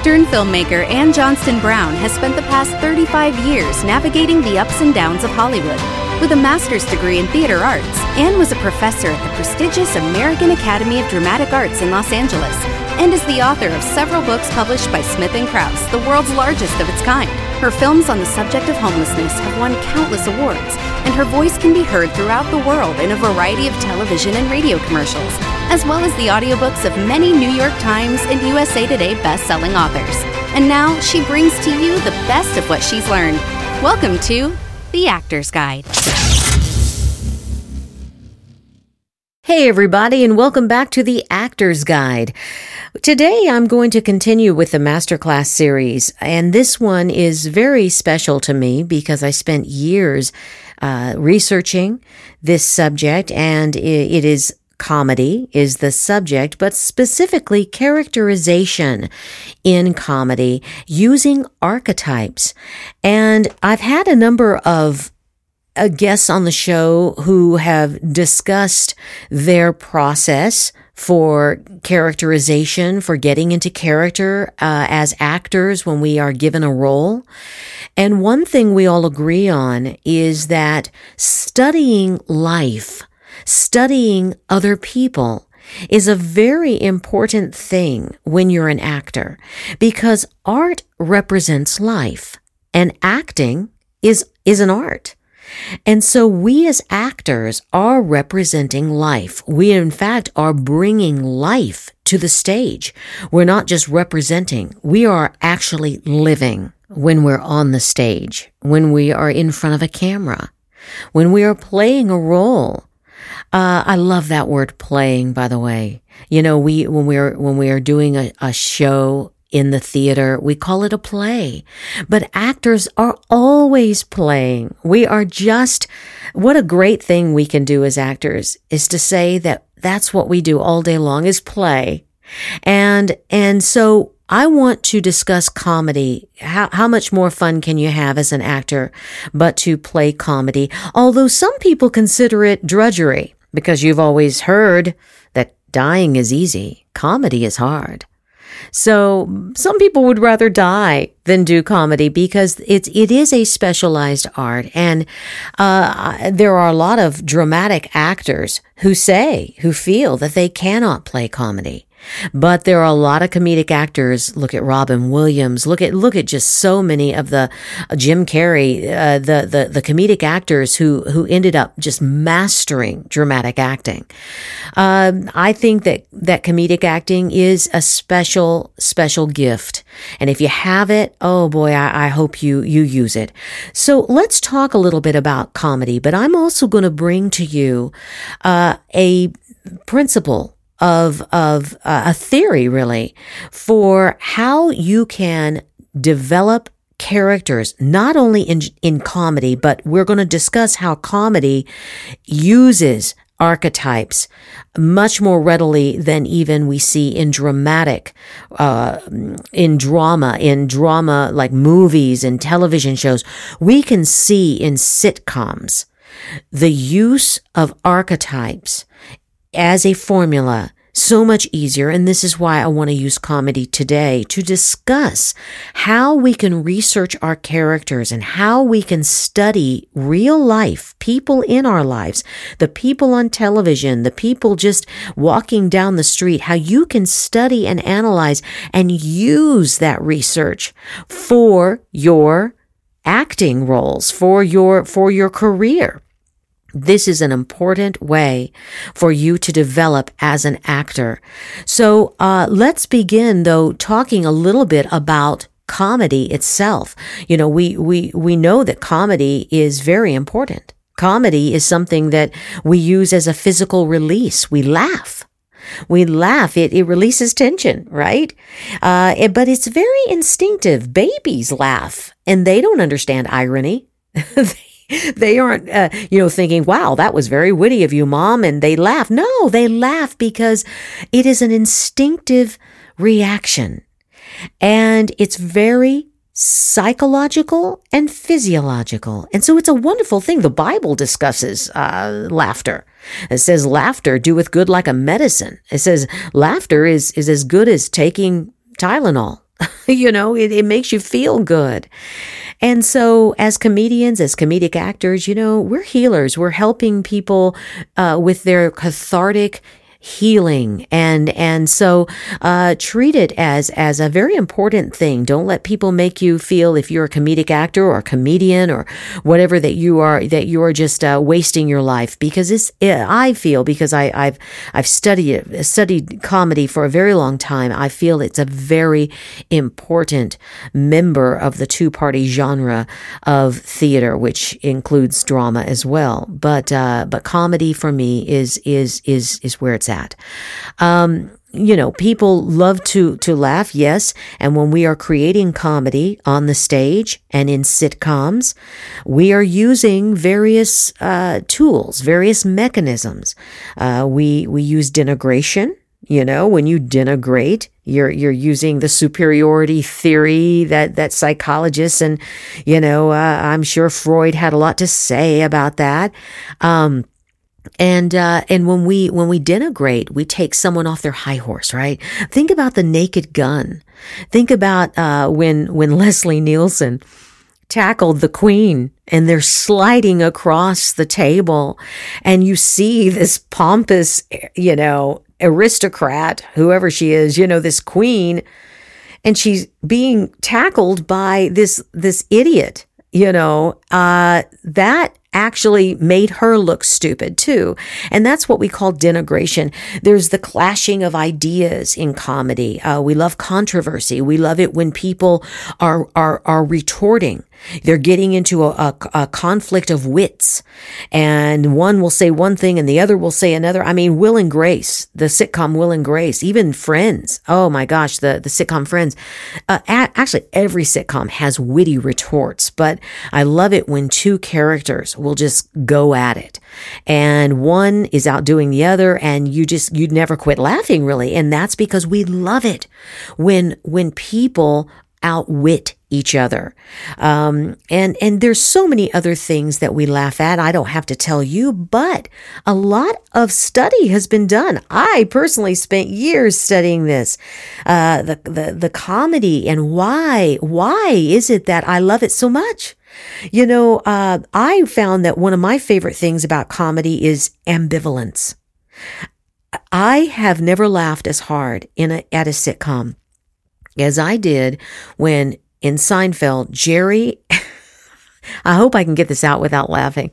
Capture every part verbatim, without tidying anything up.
Actor and filmmaker Anne Johnstonbrown has spent the past thirty-five years navigating the ups and downs of Hollywood. With a master's degree in theater arts, Anne was a professor at the prestigious American Academy of Dramatic Arts in Los Angeles, and is the author of several books published by Smith and Kraus, the world's largest of its kind. Her films on the subject of homelessness have won countless awards, and her voice can be heard throughout the world in a variety of television and radio commercials, as well as the audiobooks of many New York Times and U S A Today best-selling authors. And now she brings to you the best of what she's learned. Welcome to The Actor's Guide. Hey everybody, and welcome back to The Actor's Guide. Today I'm going to continue with the masterclass series, and this one is very special to me because I spent years uh, researching this subject, and it is comedy is the subject, but specifically characterization in comedy using archetypes. And I've had a number of Uh, guests on the show who have discussed their process for characterization, for getting into character uh, as actors when we are given a role. And one thing we all agree on is that studying life, studying other people, is a very important thing when you're an actor, because art represents life and acting is is an art. And so we as actors are representing life. We, in fact, are bringing life to the stage. We're not just representing. We are actually living when we're on the stage, when we are in front of a camera, when we are playing a role. Uh, I love that word playing, by the way. You know, we, when we are, when we are doing a, a show in the theater, we call it a play, but actors are always playing. We are just, what a great thing we can do as actors is to say that that's what we do all day long is play. And, and so I want to discuss comedy. How, how much more fun can you have as an actor, but to play comedy? Although some people consider it drudgery because you've always heard that dying is easy. Comedy is hard. So some people would rather die than do comedy because it's, it is a specialized art. And, uh, there are a lot of dramatic actors who say, who feel that they cannot play comedy. But there are a lot of comedic actors. Look at Robin Williams. Look at, look at just so many of the uh, Jim Carrey, uh, the, the, the comedic actors who, who ended up just mastering dramatic acting. Um, I think that, that comedic acting is a special, special gift. And if you have it, oh boy, I, I hope you, you use it. So let's talk a little bit about comedy, but I'm also going to bring to you, uh, a principle of, of uh, a theory really for how you can develop characters, not only in, in comedy, but we're going to discuss how comedy uses archetypes much more readily than even we see in dramatic, uh, in drama, in drama like movies and television shows. We can see in sitcoms the use of archetypes as a formula, so much easier, and this is why I want to use comedy today to discuss how we can research our characters and how we can study real life, people in our lives, the people on television, the people just walking down the street, how you can study and analyze and use that research for your acting roles, for your, for your career. This is an important way for you to develop as an actor. So uh let's begin, though, talking a little bit about comedy itself. You know, we we we know that comedy is very important. Comedy is something that we use as a physical release. We laugh. We laugh. It it releases tension, right? Uh it, but it's very instinctive. Babies laugh, and they don't understand irony. They aren't, uh, you know, thinking, wow, that was very witty of you, Mom, and they laugh. No, they laugh because it is an instinctive reaction, and it's very psychological and physiological. And so it's a wonderful thing. The Bible discusses uh, laughter. It says, laughter doeth good like a medicine. It says, laughter is, is as good as taking Tylenol. You know, it, it makes you feel good. And so as comedians, as comedic actors, you know, we're healers. We're helping people uh, with their cathartic healing. And and so uh, treat it as as a very important thing. Don't let people make you feel, if you're a comedic actor or a comedian or whatever, that you are that you are just uh, wasting your life. Because it's I feel because I, I've I've studied studied comedy for a very long time. I feel it's a very important member of the two-party genre of theater, which includes drama as well. But uh, but comedy for me is is is is where it's at. Um, you know, people love to, to laugh, yes. And when we are creating comedy on the stage and in sitcoms, we are using various uh, tools, various mechanisms. Uh, we we use denigration. You know, when you denigrate, you're you're using the superiority theory that that psychologists and you know, uh, I'm sure Freud had a lot to say about that. Um, And, uh, and when we, when we denigrate, we take someone off their high horse, right? Think about the Naked Gun. Think about, uh, when, when Leslie Nielsen tackled the Queen and they're sliding across the table and you see this pompous, you know, aristocrat, whoever she is, you know, this queen, and she's being tackled by this, this idiot, you know, uh, that actually made her look stupid too. And that's what we call denigration. There's the clashing of ideas in comedy. Uh, we love controversy. We love it when people are, are, are retorting. They're getting into a, a, a conflict of wits, and one will say one thing and the other will say another. I mean, Will and Grace, the sitcom Will and Grace, even Friends. Oh my gosh, the, the sitcom Friends. Uh, a- actually, every sitcom has witty retorts, but I love it when two characters will just go at it, and one is outdoing the other, and you just, you'd never quit laughing, really. And that's because we love it when, when people outwit each other. Um, and, and there's so many other things that we laugh at. I don't have to tell you, but a lot of study has been done. I personally spent years studying this, uh, the, the, the comedy, and why, why is it that I love it so much? You know, uh, I found that one of my favorite things about comedy is ambivalence. I have never laughed as hard in a, at a sitcom as I did when in Seinfeld, Jerry, I hope I can get this out without laughing,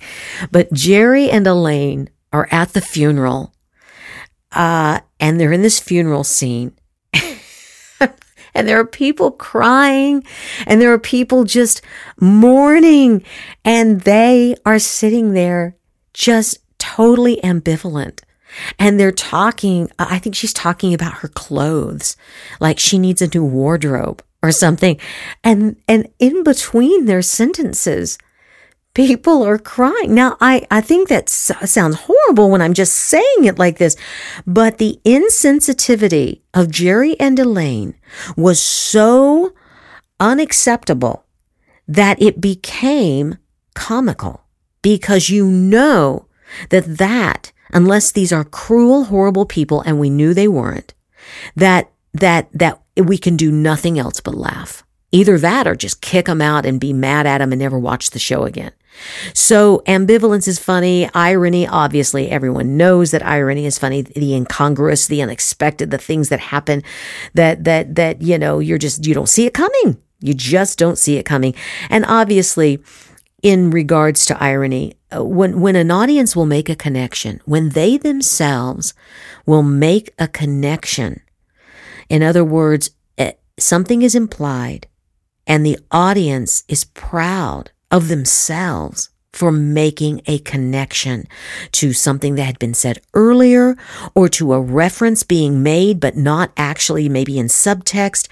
but Jerry and Elaine are at the funeral, uh, and they're in this funeral scene. And there are people crying, and there are people just mourning, and they are sitting there just totally ambivalent. And they're talking, I think she's talking about her clothes, like she needs a new wardrobe or something. And, and in between their sentences, people are crying. Now, I, I think that sounds horrible when I'm just saying it like this, but the insensitivity of Jerry and Elaine was so unacceptable that it became comical, because you know that that, unless these are cruel, horrible people, and we knew they weren't, that, that, that we can do nothing else but laugh. Either that or just kick them out and be mad at them and never watch the show again. So ambivalence is funny. Irony, obviously, everyone knows that irony is funny. The incongruous, the unexpected, the things that happen that, that, that, you know, you're just, you don't see it coming. You just don't see it coming. And obviously, in regards to irony, when, when an audience will make a connection, when they themselves will make a connection, in other words, something is implied and the audience is proud of themselves for making a connection to something that had been said earlier, or to a reference being made, but not actually maybe in subtext.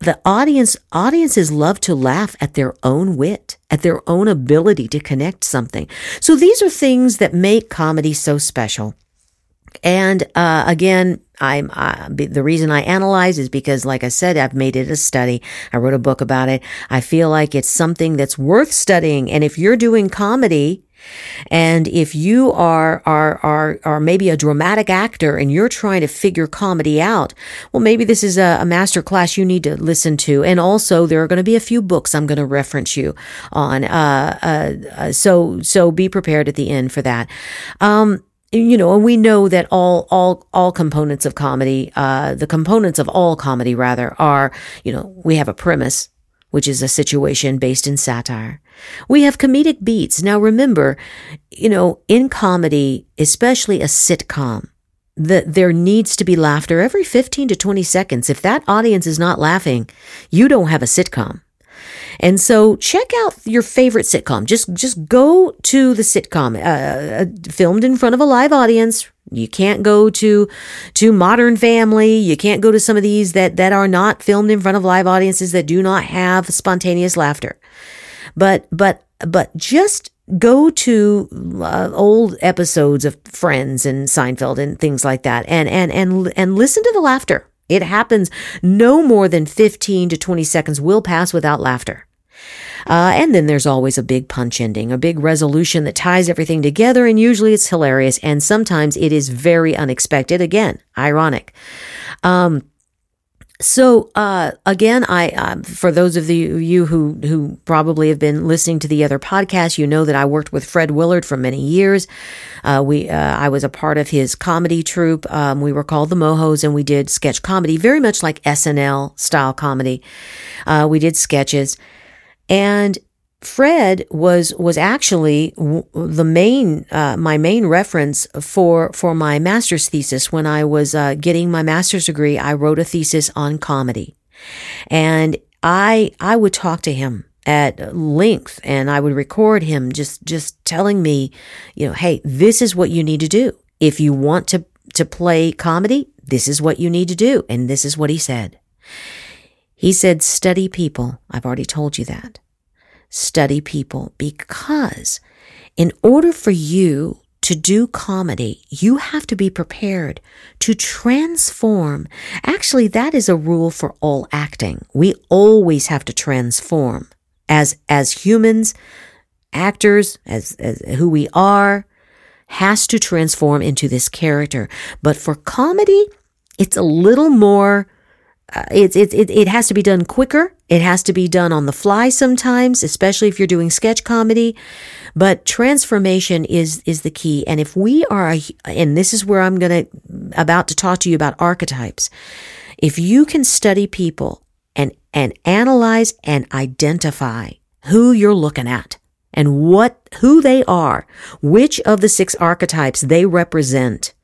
The audience, audiences love to laugh at their own wit, at their own ability to connect something. So these are things that make comedy so special. And, uh, again, I'm, uh, the reason I analyze is because, like I said, I've made it a study. I wrote a book about it. I feel like it's something that's worth studying. And if you're doing comedy And if you are, are, are, are maybe a dramatic actor and you're trying to figure comedy out, well, maybe this is a, a master class you need to listen to. And also there are going to be a few books I'm going to reference you on. Uh, uh, so, so be prepared at the end for that. Um, You know, and we know that all, all, all components of comedy, uh, the components of all comedy rather are, you know, we have a premise, which is a situation based in satire. We have comedic beats. Now remember, you know, in comedy, especially a sitcom, that there needs to be laughter every fifteen to twenty seconds. If that audience is not laughing, you don't have a sitcom. And so check out your favorite sitcom. Just, just go to the sitcom, uh, filmed in front of a live audience. You can't go to, to Modern Family. You can't go to some of these that, that are not filmed in front of live audiences that do not have spontaneous laughter. But, but, but just go to uh, old episodes of Friends and Seinfeld and things like that and, and, and, and listen to the laughter. It happens. No more than fifteen to twenty seconds will pass without laughter. Uh, and then there's always a big punch ending, a big resolution that ties everything together, and usually it's hilarious, and sometimes it is very unexpected. Again, ironic. Um, So, uh, again, I, uh, for those of the, you who, who probably have been listening to the other podcasts, you know that I worked with Fred Willard for many years. Uh, we, uh, I was a part of his comedy troupe. Um, we were called the Mohos, and we did sketch comedy, very much like S N L style comedy. Uh, we did sketches, and Fred was, was actually the main, uh, my main reference for, for my master's thesis. When I was, uh, getting my master's degree, I wrote a thesis on comedy, and I, I would talk to him at length, and I would record him just, just telling me, you know, hey, this is what you need to do. If you want to, to play comedy, this is what you need to do. And this is what he said. He said, study people. I've already told you that. Study people, because in order for you to do comedy, you have to be prepared to transform. Actually, that is a rule for all acting. We always have to transform as, as humans, actors, as, as who we are, has to transform into this character. But for comedy, it's a little more Uh, it's, it's, it, it has to be done quicker. It has to be done on the fly sometimes, especially if you're doing sketch comedy. But transformation is, is the key. And if we are, a, and this is where I'm going to, about to talk to you about archetypes. If you can study people and, and analyze and identify who you're looking at and what, who they are, which of the six archetypes they represent,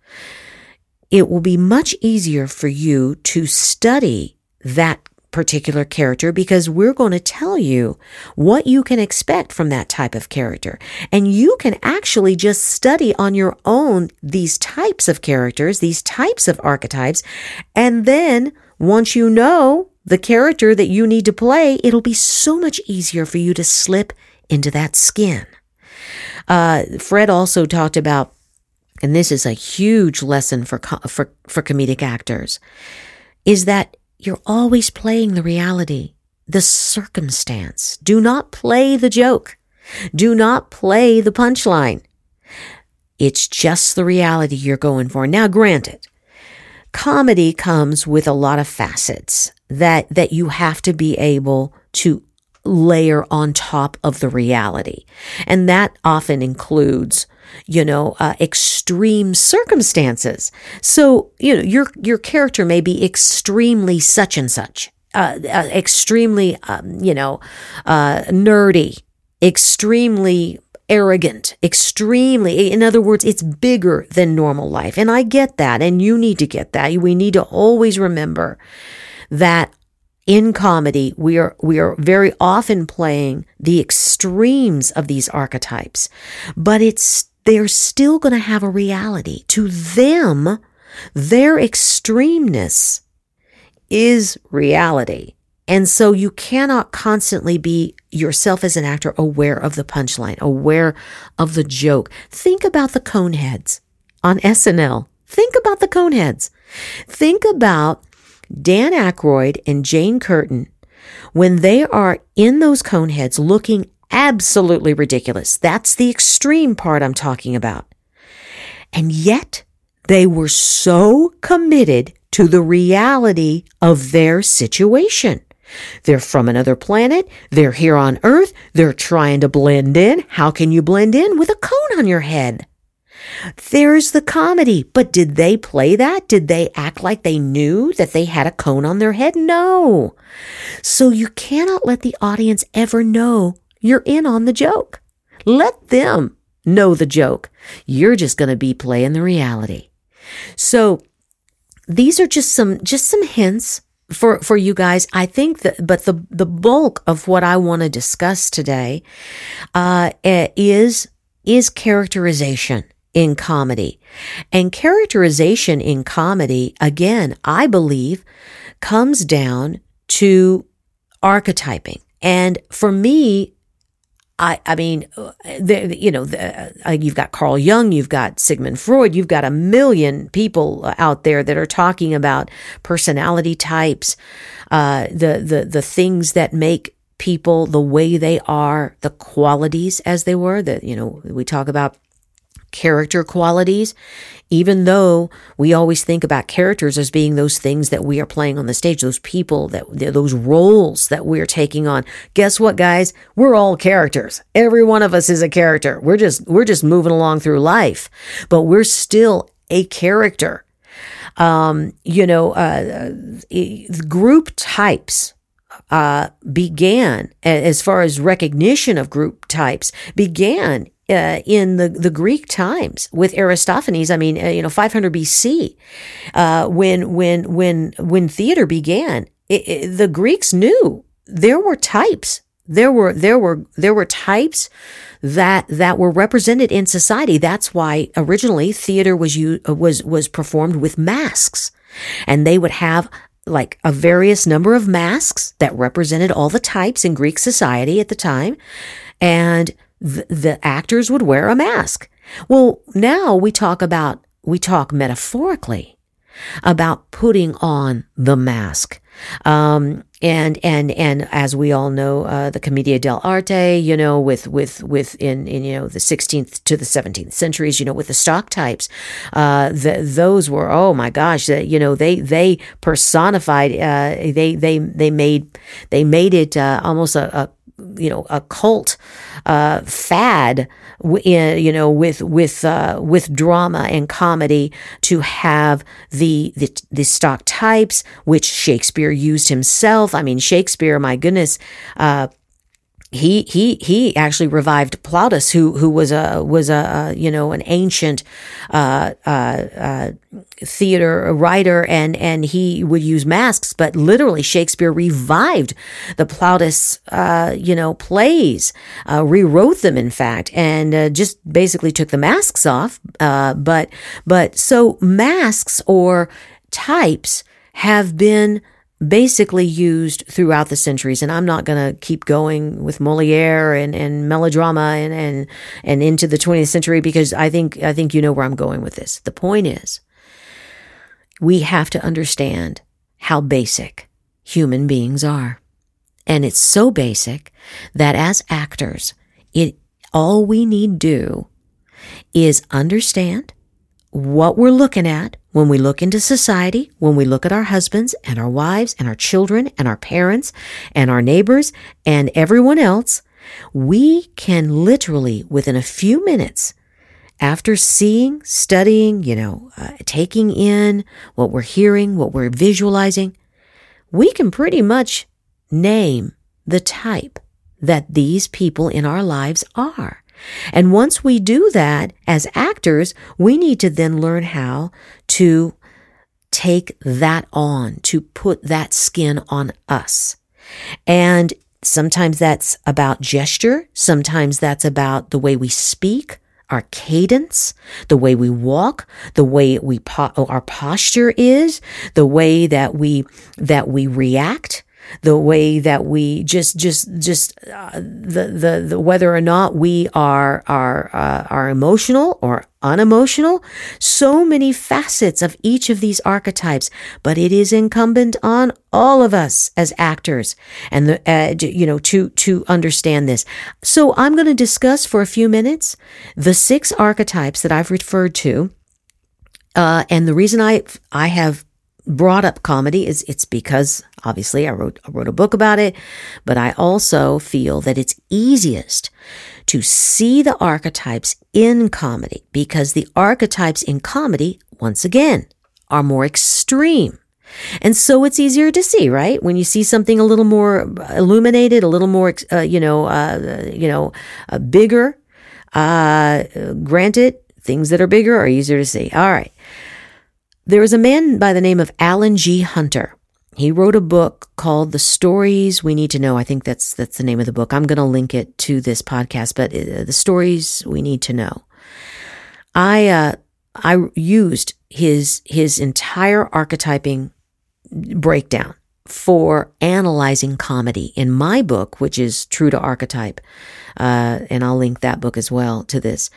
it will be much easier for you to study that particular character, because we're going to tell you what you can expect from that type of character. And you can actually just study on your own these types of characters, these types of archetypes. And then once you know the character that you need to play, it'll be so much easier for you to slip into that skin. Uh, Fred also talked about, and this is a huge lesson for, for, for comedic actors, is that you're always playing the reality, the circumstance. Do not play the joke. Do not play the punchline. It's just the reality you're going for. Now, granted, comedy comes with a lot of facets that, that you have to be able to layer on top of the reality. And that often includes, you know, uh, extreme circumstances. So, you know, your, your character may be extremely such and such, uh, uh extremely, um, you know, uh, nerdy, extremely arrogant, extremely, in other words, it's bigger than normal life. And I get that. And you need to get that. We need to always remember that in comedy, we are, we are very often playing the extremes of these archetypes, but it's, they're still going to have a reality. To them, their extremeness is reality. And so you cannot constantly be yourself as an actor aware of the punchline, aware of the joke. Think about the Coneheads on S N L. Think about the Coneheads. Think about Dan Aykroyd and Jane Curtin, when they are in those Coneheads looking absolutely ridiculous. That's the extreme part I'm talking about. And yet they were so committed to the reality of their situation. They're from another planet. They're here on Earth. They're trying to blend in. How can you blend in with a cone on your head? There's the comedy. But did they play that? Did they act like they knew that they had a cone on their head? No. So you cannot let the audience ever know you're in on the joke. Let them know the joke. You're just going to be playing the reality. So these are just some, just some hints for, for you guys. I think that, but the, the bulk of what I want to discuss today, uh, is, is characterization in comedy. And characterization in comedy, again, I believe comes down to archetyping. And for me, I, I mean, the, you know, the, uh, you've got Carl Jung, you've got Sigmund Freud, you've got a million people out there that are talking about personality types, uh, the, the, the things that make people the way they are, the qualities as they were, that, you know, we talk about character qualities, even though we always think about characters as being those things that we are playing on the stage, those people, that those roles that we're taking on. Guess what, guys? We're all characters. Every one of us is a character. We're just we're just moving along through life, but we're still a character. Um, you know, uh, group types uh, began, as far as recognition of group types began. Uh, in the, the Greek times with Aristophanes, I mean, uh, you know, five hundred B C, uh, when, when, when, when theater began, it, it, the Greeks knew there were types. There were, there were, there were types that, that were represented in society. That's why originally theater was, u- was, was performed with masks, and they would have like a various number of masks that represented all the types in Greek society at the time. And The, the actors would wear a mask. Well, now we talk about, we talk metaphorically about putting on the mask. Um, and, and, and as we all know, uh, the commedia dell'arte, you know, with, with, with in, in, you know, the sixteenth to the seventeenth centuries, you know, with the stock types, uh, the, those were, oh my gosh, the, you know, they, they personified, uh, they, they, they made, they made it, uh, almost a, a you know, a cult, uh, fad, you know, with, with, uh, with drama and comedy to have the, the, the stock types, which Shakespeare used himself. I mean, Shakespeare, my goodness, uh, He, he, he actually revived Plautus, who, who was a, was a, you know, an ancient, uh, uh, uh, theater writer, and, and he would use masks, but literally Shakespeare revived the Plautus, uh, you know, plays, uh, rewrote them, in fact, and, uh, just basically took the masks off. Uh, but, but so masks or types have been basically used throughout the centuries. And I'm not going to keep going with Molière and, and melodrama and, and, and into the twentieth century, because I think, I think you know where I'm going with this. The point is, we have to understand how basic human beings are. And it's so basic that as actors, it, all we need do is understand what we're looking at when we look into society, when we look at our husbands and our wives and our children and our parents and our neighbors and everyone else. We can literally, within a few minutes, after seeing, studying, you know, uh, taking in what we're hearing, what we're visualizing, we can pretty much name the type that these people in our lives are. And once we do that as actors, we need to then learn how to take that on, to put that skin on us. And sometimes that's about gesture. Sometimes that's about the way we speak, our cadence, the way we walk, the way we po- our posture is, the way that we that we react. The way that we just, just, just uh, the, the the whether or not we are are uh, are emotional or unemotional. So many facets of each of these archetypes, but it is incumbent on all of us as actors and the, uh, you know, to, to understand this. So I'm going to discuss for a few minutes the six archetypes that I've referred to. Uh, and the reason I, I have brought up comedy is it's because obviously I wrote, I wrote a book about it, but I also feel that it's easiest to see the archetypes in comedy because the archetypes in comedy, once again, are more extreme. And so it's easier to see, right? When you see something a little more illuminated, a little more, uh, you know, uh, you know, uh, bigger, uh, granted, things that are bigger are easier to see. All right. There was a man by the name of Alan G. Hunter. He wrote a book called The Stories We Need to Know. I think that's that's the name of the book. I'm going to link it to this podcast, but uh, The Stories We Need to Know. I uh, I used his his entire archetyping breakdown for analyzing comedy in my book, which is True to Archetype, uh, and I'll link that book as well to this.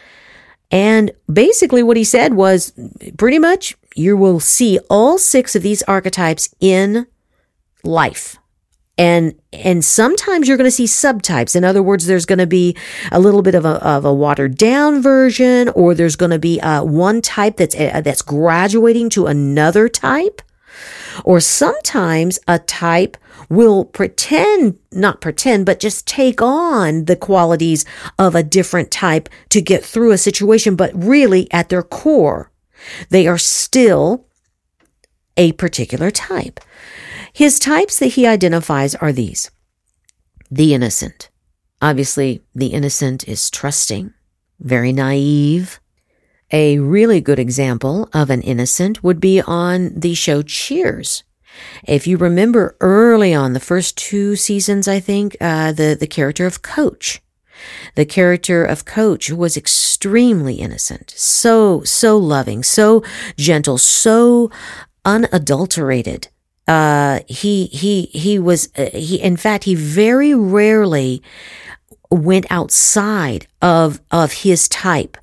And basically what he said was pretty much you will see all six of these archetypes in life. And, and sometimes you're going to see subtypes. In other words, there's going to be a little bit of a, of a watered down version, or there's going to be uh, one type that's, uh, that's graduating to another type. Or sometimes a type will pretend, not pretend, but just take on the qualities of a different type to get through a situation. But really, at their core, they are still a particular type. His types that he identifies are these. The innocent. Obviously, the innocent is trusting, very naive. A really good example of an innocent would be on the show Cheers. If you remember early on, the first two seasons, I think, uh, the, the character of Coach. The character of Coach was extremely innocent, so, so loving, so gentle, so unadulterated. Uh, he, he, he was, uh, he, in fact, he very rarely went outside of, of his type.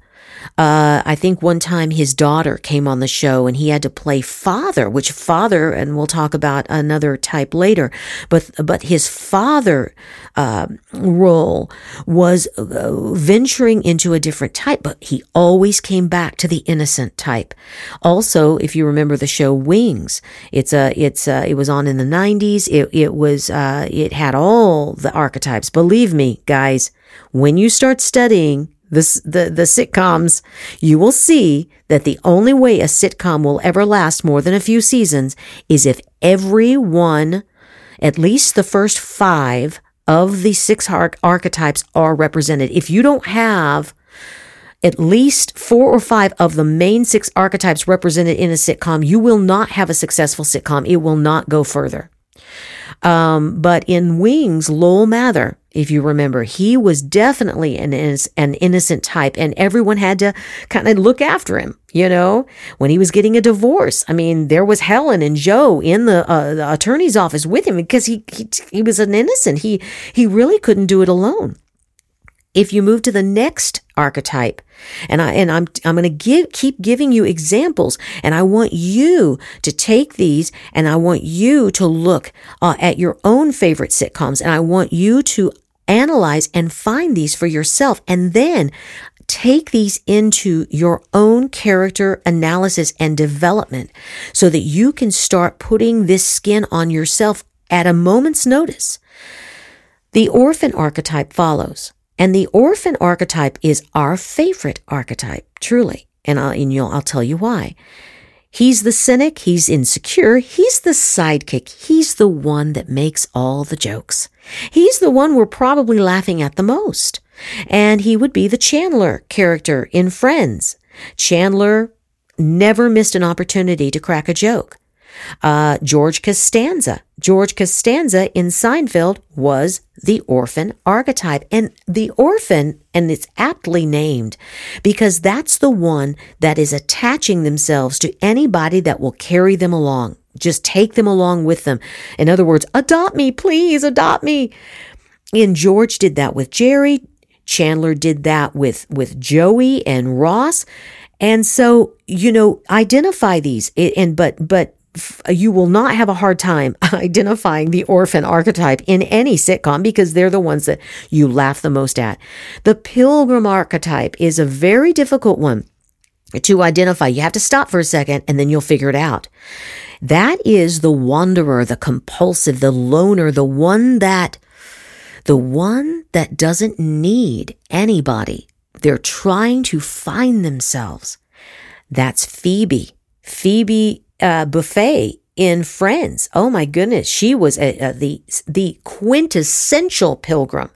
Uh, I think one time his daughter came on the show and he had to play father, which father, and we'll talk about another type later, but, but his father, uh, role was uh, venturing into a different type, but he always came back to the innocent type. Also, if you remember the show Wings, it's a, it's a, it was on in the nineties. It, it was, uh, it had all the archetypes. Believe me, guys, when you start studying This, the, the sitcoms, you will see that the only way a sitcom will ever last more than a few seasons is if everyone, at least the first five of the six arch- archetypes are represented. If you don't have at least four or five of the main six archetypes represented in a sitcom, you will not have a successful sitcom. It will not go further. Um, but in Wings, Lowell Mather, if you remember, he was definitely an, an innocent type, and everyone had to kind of look after him, you know, when he was getting a divorce. I mean, there was Helen and Joe in the, uh, the attorney's office with him because he, he, he was an innocent. He, he really couldn't do it alone. If you move to the next archetype, and I, and I'm, I'm going to give, keep giving you examples, and I want you to take these and I want you to look uh, at your own favorite sitcoms, and I want you to analyze and find these for yourself, and then take these into your own character analysis and development so that you can start putting this skin on yourself at a moment's notice. The orphan archetype follows. And the orphan archetype is our favorite archetype, truly. And I'll, and you'll, I'll tell you why. He's the cynic. He's insecure. He's the sidekick. He's the one that makes all the jokes. He's the one we're probably laughing at the most. And he would be the Chandler character in Friends. Chandler never missed an opportunity to crack a joke. Uh, George Costanza. George Costanza in Seinfeld was the orphan archetype. And the orphan, and it's aptly named, because that's the one that is attaching themselves to anybody that will carry them along. Just take them along with them. In other words, adopt me, please, adopt me. And George did that with Jerry. Chandler did that with, with Joey and Ross. And so, you know, identify these. And but but you will not have a hard time identifying the orphan archetype in any sitcom, because they're the ones that you laugh the most at. The pilgrim archetype is a very difficult one to identify. You have to stop for a second and then you'll figure it out. That is the wanderer, the compulsive, the loner, the one that, the one that doesn't need anybody. They're trying to find themselves. That's Phoebe. Phoebe uh, Buffay in Friends. Oh my goodness. She was a, a, the, the quintessential pilgrim.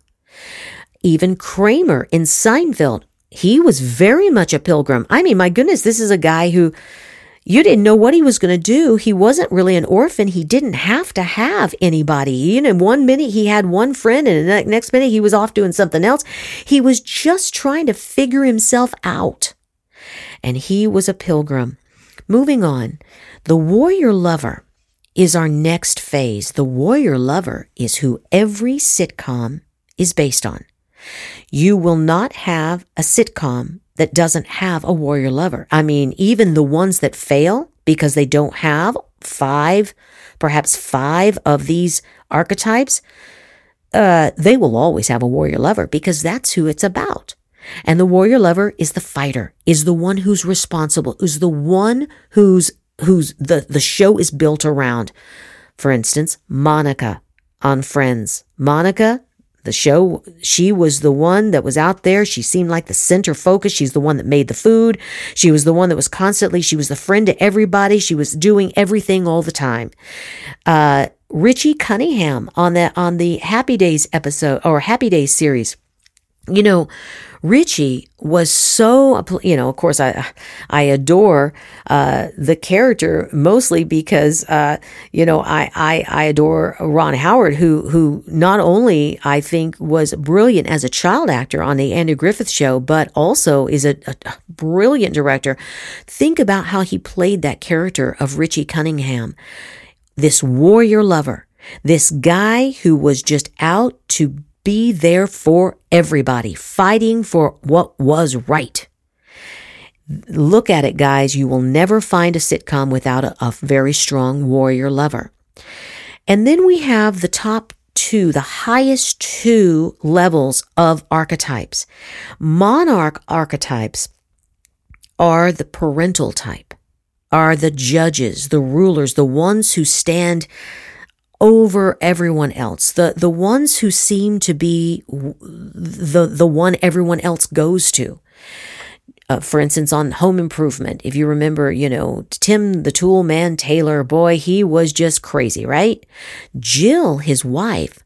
Even Kramer in Seinfeld. He was very much a pilgrim. I mean, my goodness, this is a guy who you didn't know what he was going to do. He wasn't really an orphan. He didn't have to have anybody. You know, one minute he had one friend and the next minute he was off doing something else. He was just trying to figure himself out. And he was a pilgrim. Moving on, the warrior lover is our next phase. The warrior lover is who every sitcom is based on. You will not have a sitcom that doesn't have a warrior lover. I mean, even the ones that fail because they don't have five, perhaps five of these archetypes, uh, they will always have a warrior lover because that's who it's about. And the warrior lover is the fighter, is the one who's responsible, is the one who's, who's the, the show is built around. For instance, Monica on Friends. Monica, the show, she was the one that was out there. She seemed like the center focus. She's the one that made the food. She was the one that was constantly, she was the friend to everybody. She was doing everything all the time. Uh, Richie Cunningham on the, on the Happy Days episode or Happy Days series. You know, Richie was so, you know, of course, I I adore uh, the character mostly because, uh, you know, I, I I adore Ron Howard, who who not only I think was brilliant as a child actor on the Andy Griffith Show, but also is a, a brilliant director. Think about how he played that character of Richie Cunningham, this warrior lover, this guy who was just out to be there for everybody, fighting for what was right. Look at it, guys. You will never find a sitcom without a, a very strong warrior lover. And then we have the top two, the highest two levels of archetypes. Monarch archetypes are the parental type, are the judges, the rulers, the ones who stand over everyone else, the the ones who seem to be the the one everyone else goes to. Uh, for instance, on Home Improvement, if you remember, you know, Tim the Tool Man Taylor, boy, he was just crazy, right? Jill, his wife,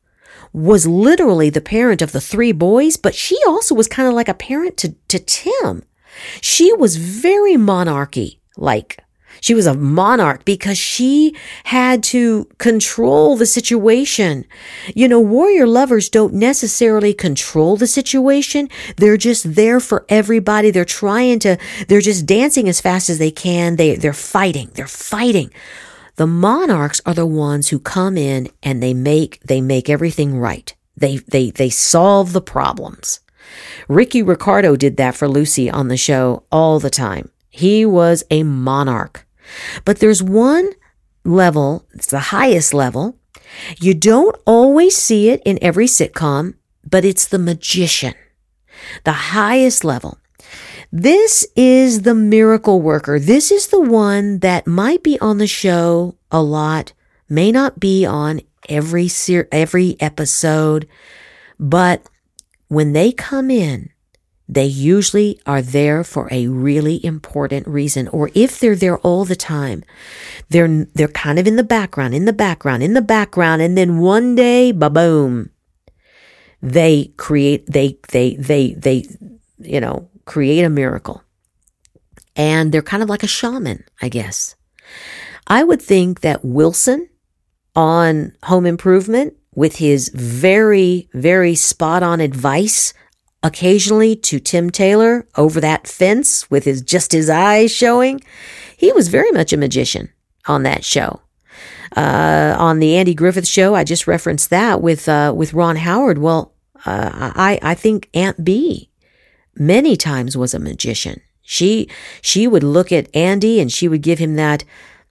was literally the parent of the three boys, but she also was kind of like a parent to to Tim. She was very monarchy-like. She was a monarch because she had to control the situation. You know, warrior lovers don't necessarily control the situation. They're just there for everybody. They're trying to, they're just dancing as fast as they can. They, they're fighting. They're fighting. The monarchs are the ones who come in and they make, they make everything right. They, they, they solve the problems. Ricky Ricardo did that for Lucy on the show all the time. He was a monarch. But there's one level, it's the highest level. You don't always see it in every sitcom, but it's the magician, the highest level. This is the miracle worker. This is the one that might be on the show a lot, may not be on every ser- every episode, but when they come in, they usually are there for a really important reason. Or if they're there all the time, they're they're kind of in the background, in the background, in the background, and then one day, ba-boom, they create they they they they you know, create a miracle. And they're kind of like a shaman, I guess. I would think that Wilson on Home Improvement, with his very, very spot on advice occasionally to Tim Taylor over that fence with his just his eyes showing, he was very much a magician on that show. Uh, on the Andy Griffith Show, I just referenced that with uh, with Ron Howard. Well, uh, I I think Aunt Bee many times was a magician. She she would look at Andy and she would give him that,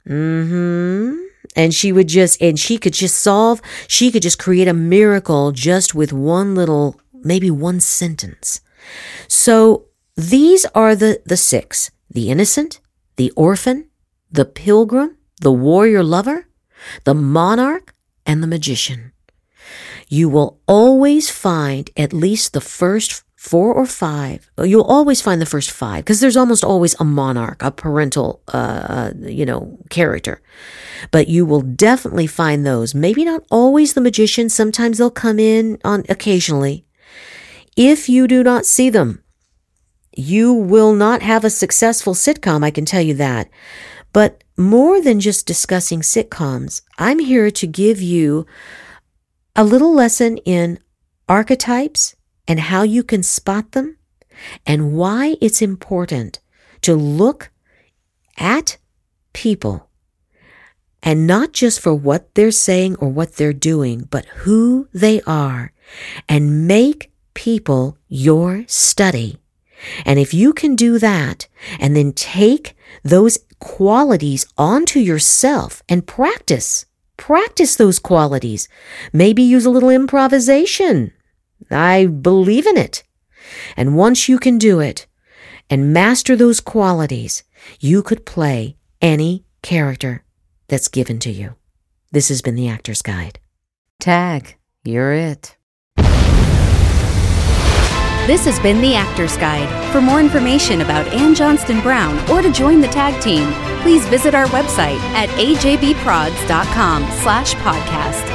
mm-hmm. And she would just, and she could just solve, she could just create a miracle just with one little, maybe one sentence. So these are the, the six: the innocent, the orphan, the pilgrim, the warrior lover, the monarch, and the magician. You will always find at least the first four or five. You'll always find the first five, because there's almost always a monarch, a parental, uh, you know, character. But you will definitely find those. Maybe not always the magician. Sometimes they'll come in on occasionally. If you do not see them, you will not have a successful sitcom, I can tell you that. But more than just discussing sitcoms, I'm here to give you a little lesson in archetypes and how you can spot them and why it's important to look at people and not just for what they're saying or what they're doing, but who they are, and make people your study. And if you can do that and then take those qualities onto yourself and practice, practice those qualities, maybe use a little improvisation. I believe in it. And once you can do it and master those qualities, you could play any character that's given to you. This has been The Actor's Guide. Tag, you're it. This has been The Actor's Guide. For more information about Anne Johnston-Brown or to join the tag team, please visit our website at a j b prods dot com slash podcast.